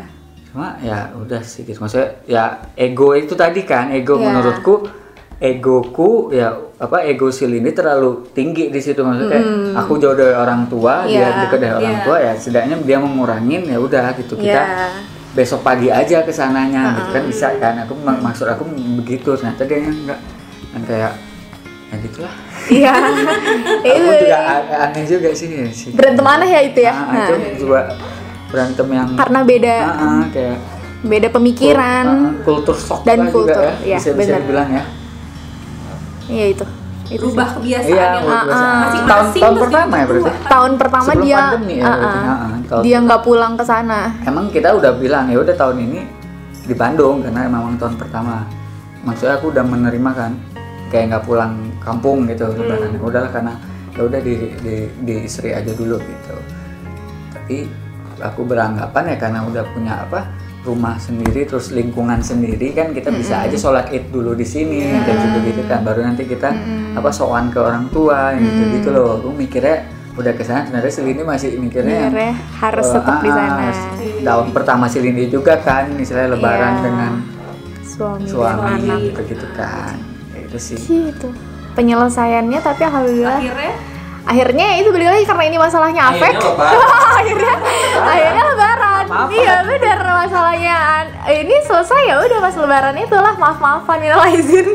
Cuma ya udah sih. Maksudnya ya ego itu tadi kan. Ego yeah. menurutku egoku ya apa ego si Lindi terlalu tinggi di situ maksudnya mm. aku jauh dari orang tua yeah. dia dekat dari orang yeah. tua ya setidaknya dia mengurangin ya udah gitu kita yeah. besok pagi aja kesananya uh-uh. gitu kan bisa kan aku mak- maksud aku begitu ternyata dia enggak kan kayak ya gitulah iya yeah. aku juga aneh juga sih sih berantem aneh ya itu ya nah, nah. itu juga berantem yang karena beda uh-uh, kayak beda pemikiran kul- uh, kultur shock dan kultur juga, ya, ya bisa bisa dibilang ya. Iya itu. Itu rubah kebiasaan iya, yang masing-masing tahun, tahun pertama ya berarti. Tahun pertama sebelum dia pandemi, ya, uh-uh. berarti, dia nggak pulang ke sana. Emang kita udah bilang ya udah tahun ini di Bandung karena memang tahun pertama. Maksudnya aku udah menerima kan kayak nggak pulang kampung gitu lebaran. Hmm. Udahlah karena ya udah di, di di istri aja dulu gitu. Tapi aku beranggapan ya karena udah punya apa? rumah sendiri terus lingkungan sendiri kan kita mm-hmm. bisa aja sholat id dulu di sini yeah. dan gitu-gitu kan baru nanti kita mm-hmm. apa sowan ke orang tua mm-hmm. gitu-gitu loh. Aku mikirnya udah kesana sebenarnya si Lindi masih mikirnya yang, harus uh, tetap di sana. Tahun pertama si Lindi juga kan misalnya lebaran yeah. dengan suami, suami gitu-gitu kan. Ya, itu sih. Gitu. Penyelesaiannya tapi alhamdulillah akhirnya akhirnya itu balik lagi karena ini masalahnya afek akhirnya akhirnya lebaran iya benar masalahnya ini selesai ya udah pas lebaran itulah maaf maafan minal aizin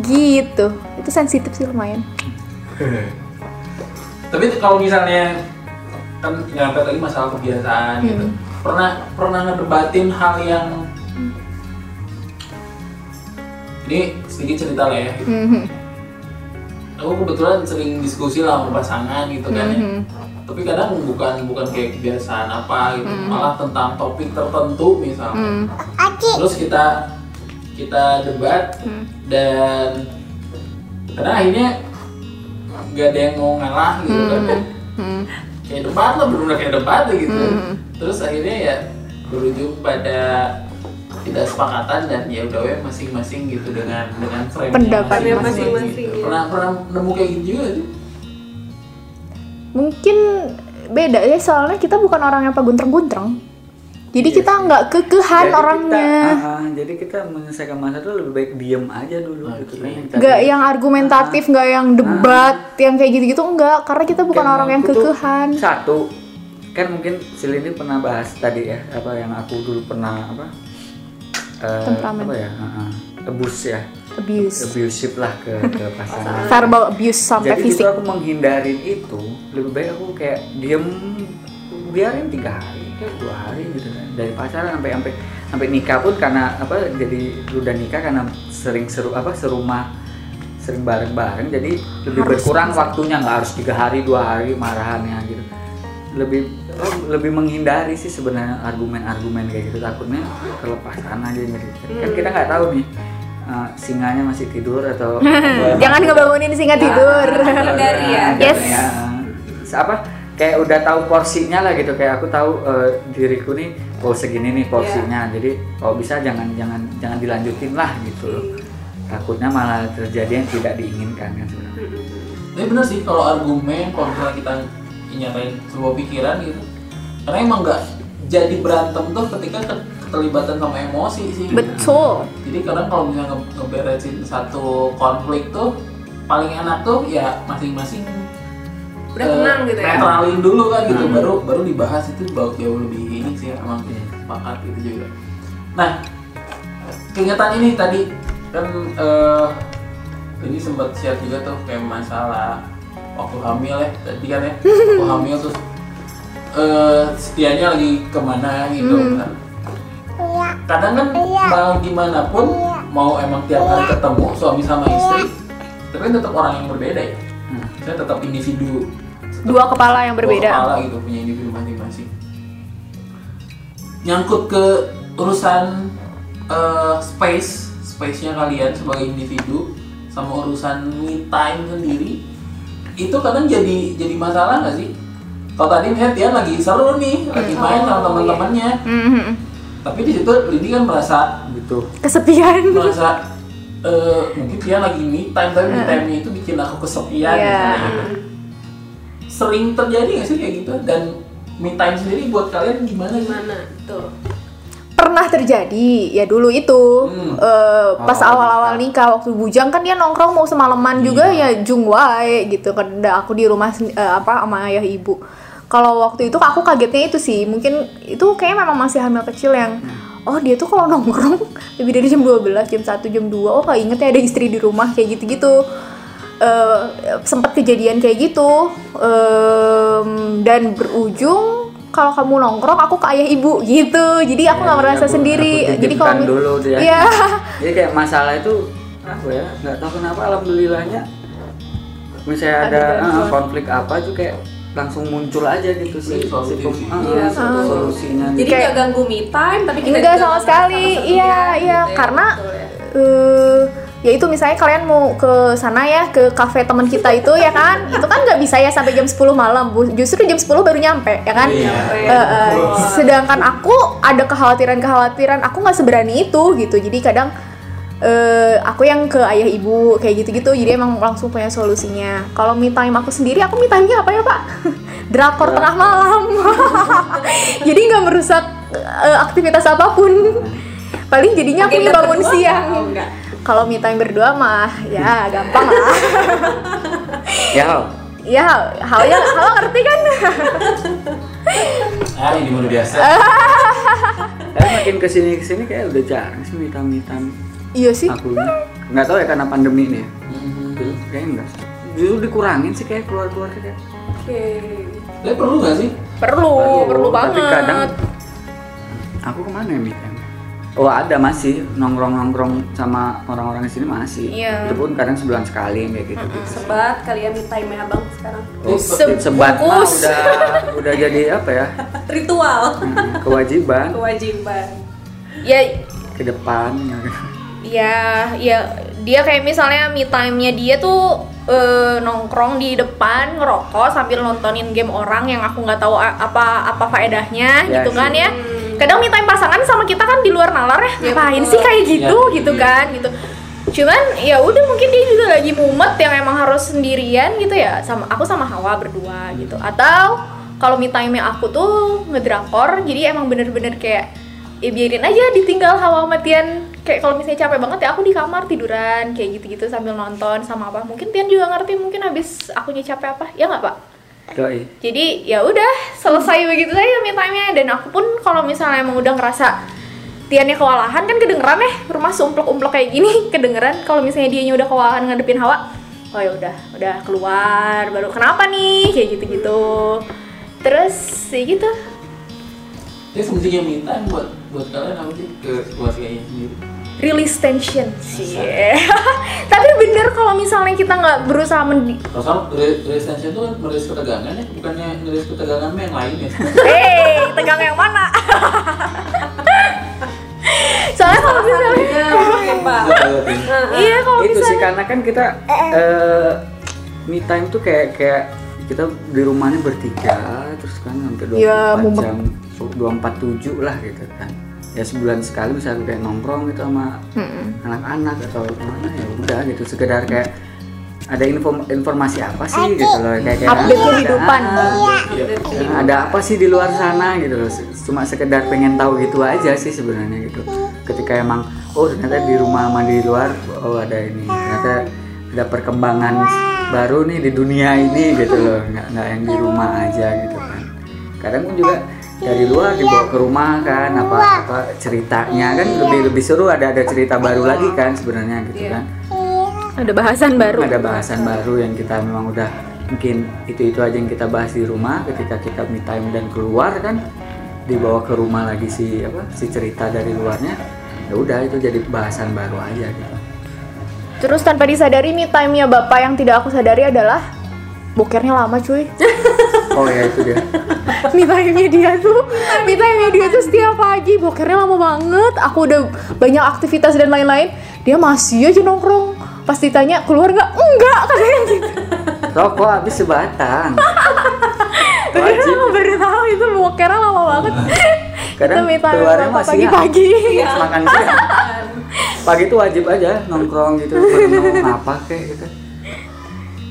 gitu itu sensitif sih lumayan tapi kalau misalnya kan nyampe tadi masalah kebiasaan hmm. gitu pernah pernah ngedebatin hal yang hmm. ini sedikit cerita lah ya gitu. hmm. Aku kebetulan sering diskusi lah sama pasangan gitu kan ya. Mm-hmm. Tapi kadang bukan bukan kayak kebiasaan apa gitu, mm-hmm. malah tentang topik tertentu misalnya. Mm-hmm. Terus kita kita debat mm-hmm. dan karena akhirnya nggak ada yang mau ngalah gitu mm-hmm. kan. Mm-hmm. Kayak debat lah, benar-benar kayak debat gitu. Mm-hmm. Terus akhirnya ya berujung pada tidak sepakatan dan ya udah we masing-masing gitu dengan dengan frame pendapatnya masing-masing, masing-masing gitu. Pernah pernah nemu kayak gitu juga sih? Mungkin beda ya soalnya kita bukan orang yang paguntreng-guntreng. Jadi yes, kita nggak yes. kekehan jadi orangnya. Kita, uh, jadi kita menyelesaikan masalah itu lebih baik diem aja dulu. Okay. Gitu. Nggak yang argumentatif, nggak uh, yang debat, uh, yang kayak gitu-gitu enggak. Karena kita bukan yang orang yang kekehan. Satu kan mungkin si Lindi pernah bahas tadi ya apa yang aku dulu pernah apa? Uh, apa ya uh, abuse ya abuse abusive lah ke, ke pasangan verbal abuse sampai jadi fisik jadi aku menghindarin itu lebih baik aku kayak diem biarin tiga hari kayak dua hari gitu kan dari pacaran sampai sampai sampai nikah pun karena apa jadi udah nikah karena sering seru apa serumah sering bareng bareng jadi lebih harus berkurang bisa. Waktunya nggak harus tiga hari dua hari marahannya gitu lebih lebih menghindari sih sebenarnya argumen-argumen kayak gitu takutnya kelepasan aja gitu kan kita nggak tahu nih uh, singanya masih tidur atau jangan ngebangunin singa tidur hindari ya yes apa kayak udah tahu porsinya lah gitu kayak aku tahu uh, diriku nih oh segini nih porsinya yeah. jadi kalau bisa jangan jangan jangan dilanjutin lah gitu takutnya malah terjadi yang tidak diinginkan kan sebenarnya tapi benar sih kalau argumen kontra kita nyatain sebuah pikiran gitu karena emang nggak jadi berantem tuh ketika keterlibatan sama emosi sih. Betul. Jadi kadang kalau misalnya nge- ngeberesin satu konflik tuh paling enak tuh ya masing-masing udah tenang gitu ya. Netralin dulu kan gitu, hmm. baru baru dibahas itu jauh lebih ini sih emang sepakat gitu juga. Nah, keingetan ini tadi kan uh, ini sempat share juga tuh kayak masalah waktu hamil ya tadi kan ya, waktu hamil tuh uh, Setianya lagi kemana gitu hmm. kan. Kadang kan mau gimana pun mau emang tiap hari ketemu suami sama istri, tapi tetap orang yang berbeda ya. Hmm. Saya tetap individu. Tetap dua kepala yang berbeda. Dua kepala gitu punya individu masing-masing. Nyangkut ke urusan uh, space, space-nya kalian sebagai individu sama urusan me time sendiri itu kadang jadi jadi masalah nggak sih? Kalau tadi misalnya Tian lagi seru nih, lagi oh, main sama teman-temannya, mm-hmm. tapi di situ Lindi kan merasa gitu kesepian. Merasa Uh, mungkin dia lagi me time, tapi me time itu bikin aku kesepian yeah. gitu. Sering terjadi gak sih kayak gitu? Dan me time sendiri buat kalian gimana? Gimana? Tuh. Pernah terjadi, ya dulu itu hmm. uh, pas oh, awal-awal nikah. nikah waktu bujang kan dia nongkrong mau semalaman yeah. juga ya jungwai gitu. Karena aku di rumah uh, apa sama ayah ibu. Kalau waktu itu aku kagetnya itu sih, mungkin itu kayaknya memang masih hamil kecil yang hmm. oh dia tuh kalau nongkrong lebih dari jam dua belas, jam satu, jam dua. Oh kayak inget ya ada istri di rumah kayak gitu-gitu. Uh, sempat kejadian kayak gitu um, dan berujung kalau kamu nongkrong aku ke ayah ibu gitu. Jadi aku nggak ya, merasa ya, sendiri. Aku jadi kalau dulu dia. Ya. Jadi kayak masalah itu apa ya? Nggak tahu kenapa alhamdulillahnya misalnya ada, ada uh, konflik apa tuh kayak langsung muncul aja gitu sih solusi. Ah, iya, ah. solusinya. Jadi nggak ganggu me time, tapi kita nggak sama sekali. Iya, iya, gitu ya, karena ya. Uh, ya itu misalnya kalian mau ke sana ya ke kafe teman kita itu ya kan, itu kan nggak bisa ya sampai jam sepuluh malam. Justru jam sepuluh baru nyampe ya kan. Iya. Uh, uh, sedangkan aku ada kekhawatiran-kekhawatiran, aku nggak seberani itu gitu. Jadi kadang Uh, aku yang ke ayah ibu kayak gitu-gitu, jadi emang langsung punya solusinya. Kalau me time aku sendiri, aku me time-nya apa ya Pak? Drakor tengah malam. Jadi nggak merusak uh, aktivitas apapun. Paling jadinya aku nih bangun berdua, siang. Kalau me time berdua mah ya gampang lah. Ya Hao. Ya Hao ya Hao ngerti kan? Ah ini baru biasa. Tapi makin kesini kesini kayak udah jarang sih me time me time. Iya sih. Aku nggak tahu ya karena pandemi nih. Ya. Mm-hmm. Kayaknya enggak. Justru dikurangin sih kayak keluar-keluar kayak. Oke. Okay. Tapi perlu nggak sih? Perlu, perlu, perlu banget. Tapi kadang aku kemana ya Mita? Oh ada masih nongkrong-nongkrong sama orang-orang di sini masih. Iya. Itu pun kadang sebulan sekali kayak gitu. Mm-hmm. Sebat kalian me time abang sekarang. Oh, Se- sebat mah udah udah jadi apa ya? Ritual. Hmm, kewajiban. Kewajiban. Ya. Ke depan. Ya, ya dia kayak misalnya me time-nya dia tuh e, nongkrong di depan ngerokok sambil nontonin game orang yang aku nggak tahu a- apa apa faedahnya ya, gitu sih. Kan ya. Kadang me time pasangan sama kita kan di luar nalar ya, ngapain ya, sih kayak gitu ya, gitu ya. Kan gitu. Cuman ya udah mungkin dia juga lagi mumet yang emang harus sendirian gitu ya sama aku sama Hawa berdua gitu. Atau kalau me time-nya aku tuh ngedrakor jadi emang bener-bener kayak ya biarin aja ditinggal Hawa sama Tian. Kayak kalau misalnya capek banget ya aku di kamar tiduran kayak gitu-gitu sambil nonton sama apa. Mungkin Tian juga ngerti mungkin habis akunya capek apa. Ya enggak, Pak? Doi. Jadi ya udah selesai begitu saja me time-nya. Dan aku pun kalau misalnya emang udah ngerasa Tiannya kewalahan kan kedengeran ya. Rumah sumplok-umplok kayak gini kedengeran kalau misalnya dianya udah kewalahan ngadepin Hawa. Oh ya udah, udah keluar baru kenapa nih kayak gitu-gitu. Terus sih gitu. Jadi sebenarnya me time buat buat kalian apa sih ke keluarganya sendiri? Release tension sih. Tapi bener kalau misalnya kita nggak berusaha mendi. Kalau release tension itu kan merilis ketegangan ya, bukannya merilis ketegangan yang lain ya? Hei, tegang yang mana? Soalnya kalau misalnya, iya kalau misalnya itu sih karena kan kita uh, me time tuh kayak kayak kita di rumahnya bertiga, terus kan hampir dua puluh empat ya, jam, dua puluh empat tujuh lah gitu kan. Ya sebulan sekali misalnya kayak nongkrong gitu sama Mm-mm. anak-anak atau mana ya udah gitu sekedar kayak ada inform, informasi apa sih Adi. gitu loh, kayak kayak update kehidupan. Ada apa sih di luar sana gitu loh. Cuma sekedar pengen tahu gitu aja sih sebenarnya gitu. Ketika emang oh ternyata di rumah mandi luar oh ada ini, ternyata ada perkembangan baru nih di dunia ini gitu loh. Nggak nggak yang di rumah aja gitu kan. Kadang pun juga dari luar dibawa ke rumah kan, apa-apa ceritanya kan lebih lebih seru, ada ada cerita baru lagi kan sebenarnya gitu kan. Ada bahasan baru. Ada bahasan baru yang kita memang udah mungkin itu-itu aja yang kita bahas di rumah, ketika kita me time dan keluar kan dibawa ke rumah lagi si apa si cerita dari luarnya. Ya udah itu jadi bahasan baru aja gitu. Terus tanpa disadari me time-nya Bapak yang tidak aku sadari adalah bokernya lama cuy. Oh ya itu dia. Me time-nya dia tuh, me time-nya dia tuh setiap pagi bokernya lama banget. Aku udah banyak aktivitas dan lain-lain, dia masih aja nongkrong. Pas ditanya keluar nggak? Enggak katanya gitu. Rokok habis sebatang. Tadi aku beritahu itu bokernya lama banget. Kadang keluarnya masih pagi-pagi. Ya. Makan siang. Pagi itu wajib aja nongkrong gitu, nongkrong apa kayak gitu.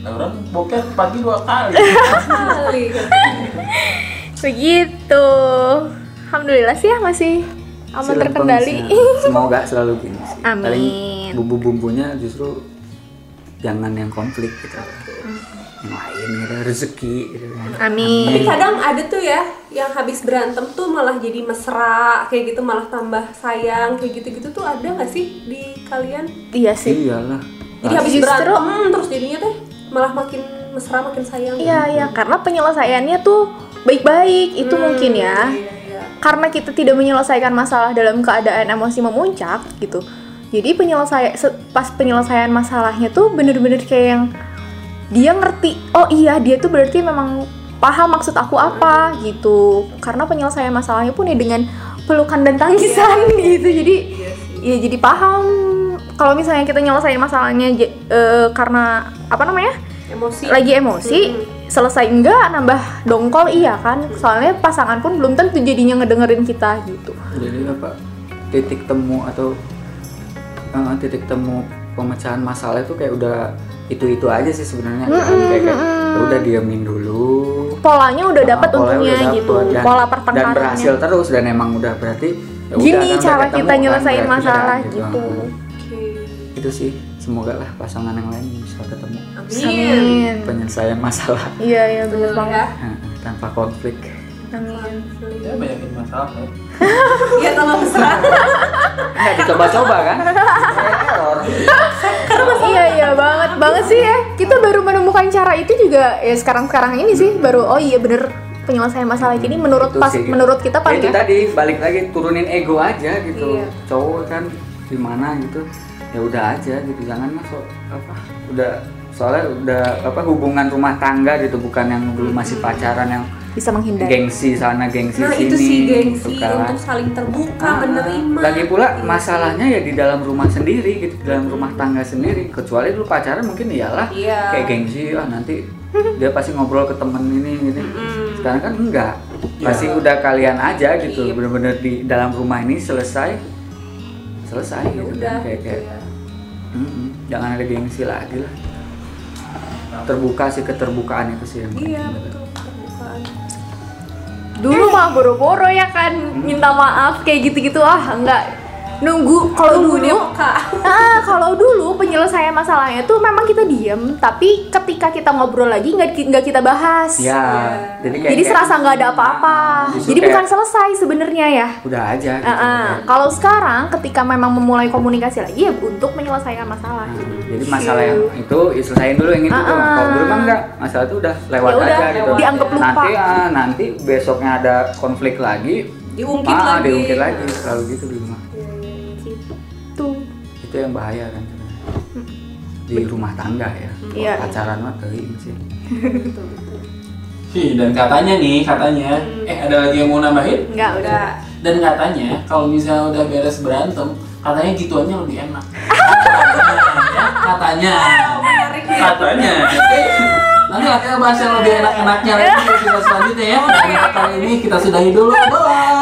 Orang boker pagi dua kali. Kali. Begitu. Alhamdulillah sih ya masih aman terkendali. Semoga selalu gini sih. Amin. Paling bumbu-bumbunya justru jangan yang konflik gitu. Yang lain gitu, rezeki gitu. Amin. Tapi kadang ada tuh ya yang habis berantem tuh malah jadi mesra kayak gitu, malah tambah sayang kayak gitu-gitu tuh ada enggak sih di kalian? Iya sih. Iyalah. Jadi habis berantem hmm, terus jadinya tuh malah makin mesra, makin sayang. Iya, iya, karena penyelesaiannya tuh baik-baik. Itu hmm, mungkin ya. Iya, iya. Karena kita tidak menyelesaikan masalah dalam keadaan emosi memuncak gitu. Jadi penyelesaian pas penyelesaian masalahnya tuh bener-bener kayak yang dia ngerti. Oh iya, dia tuh berarti memang paham maksud aku apa gitu. Karena penyelesaian masalahnya pun ya dengan pelukan dan tangisan yeah. gitu. Jadi yeah. ya jadi paham. Kalau misalnya kita nyelesain masalahnya uh, karena apa namanya? Emosi. Lagi emosi, hmm. selesai enggak nambah dongkol iya kan? Soalnya pasangan pun belum tentu jadinya ngedengerin kita gitu. Jadi apa? Titik temu atau uh, titik temu pemecahan masalah itu kayak udah itu-itu aja sih sebenarnya. Hmm, kan? Kayak, kayak hmm. udah diamin dulu. Polanya udah nah, dapat untungnya gitu. Dan, pola pertengkarannya. Dan berhasil terus dan emang udah berarti ya gini udah, cara kita nyelesain kan, masalah gitu. gitu. Hmm. Itu sih, semoga lah pasangan yang lain bisa ketemu. Amin. Penyelesaian masalah. Iya, iya benar banget. Tanpa konflik. Amin. Ya banyakin masalah. Iya, tambah mesra. Enggak dicoba-coba kan? Iya, iya banget banget sih ya. Kita baru menemukan cara itu juga ya sekarang-sekarang ini sih baru oh iya bener. Penyelesaian masalah ini menurut pas menurut kita paling ya. Itu tadi balik lagi turunin ego aja gitu. Cowok kan gimana gitu. Ya udah aja gitu, jangan masuk apa udah soalnya udah apa hubungan rumah tangga gitu, bukan yang dulu masih pacaran yang bisa menghindar gengsi sana gengsi nah, sini itu sih gengsi gitu kan. Untuk saling terbuka nah, menerima lagi pula masalahnya ya di dalam rumah sendiri gitu, di dalam rumah tangga sendiri. Kecuali dulu pacaran mungkin iyalah yeah. kayak gengsi ah nanti dia pasti ngobrol ke temen ini gitu. Sekarang kan enggak pasti yeah. udah kalian aja gitu yeah. bener-bener di dalam rumah ini selesai selesai ya gitu udah, kan kayak kayak ya. mm-hmm. jangan ada gengsi lagi lah. Terbuka sih, keterbukaan itu sih yang iya betul, keterbukaan. Dulu mah boro-boro ya kan hmm. minta maaf kayak gitu-gitu ah enggak nunggu kalau dulu dia nah kalau dulu penyelesaian masalahnya tuh memang kita diem, tapi ketika kita ngobrol lagi nggak nggak kita bahas ya, ya. jadi, kayak, jadi kayak, serasa nggak ada apa-apa jadi kayak, bukan selesai sebenarnya ya udah aja gitu, uh-uh. kalau sekarang ketika memang memulai komunikasi lagi ya untuk menyelesaikan masalah nah, gitu. Jadi masalah yang itu ya selesain dulu yang itu uh-uh. kalau dulu kan nggak, masalah itu udah lewat ya aja udah, gitu dianggap lupa. nanti uh, nanti besoknya ada konflik lagi diungkit ah, lagi diungkit lagi selalu gitu di rumah. Itu yang bahaya kan di rumah tangga ya, iya, pacaran mah teling sih. Hi, dan katanya nih katanya, hmm. eh ada lagi yang mau nambahin? Enggak udah. Dan katanya kalau misalnya udah beres berantem, katanya gituannya lebih enak. Katanya, katanya. Nanti akan bahas yang lebih enak-enaknya lagi di episode selanjutnya ya. Dan kali ini kita sudahi dulu. Bye.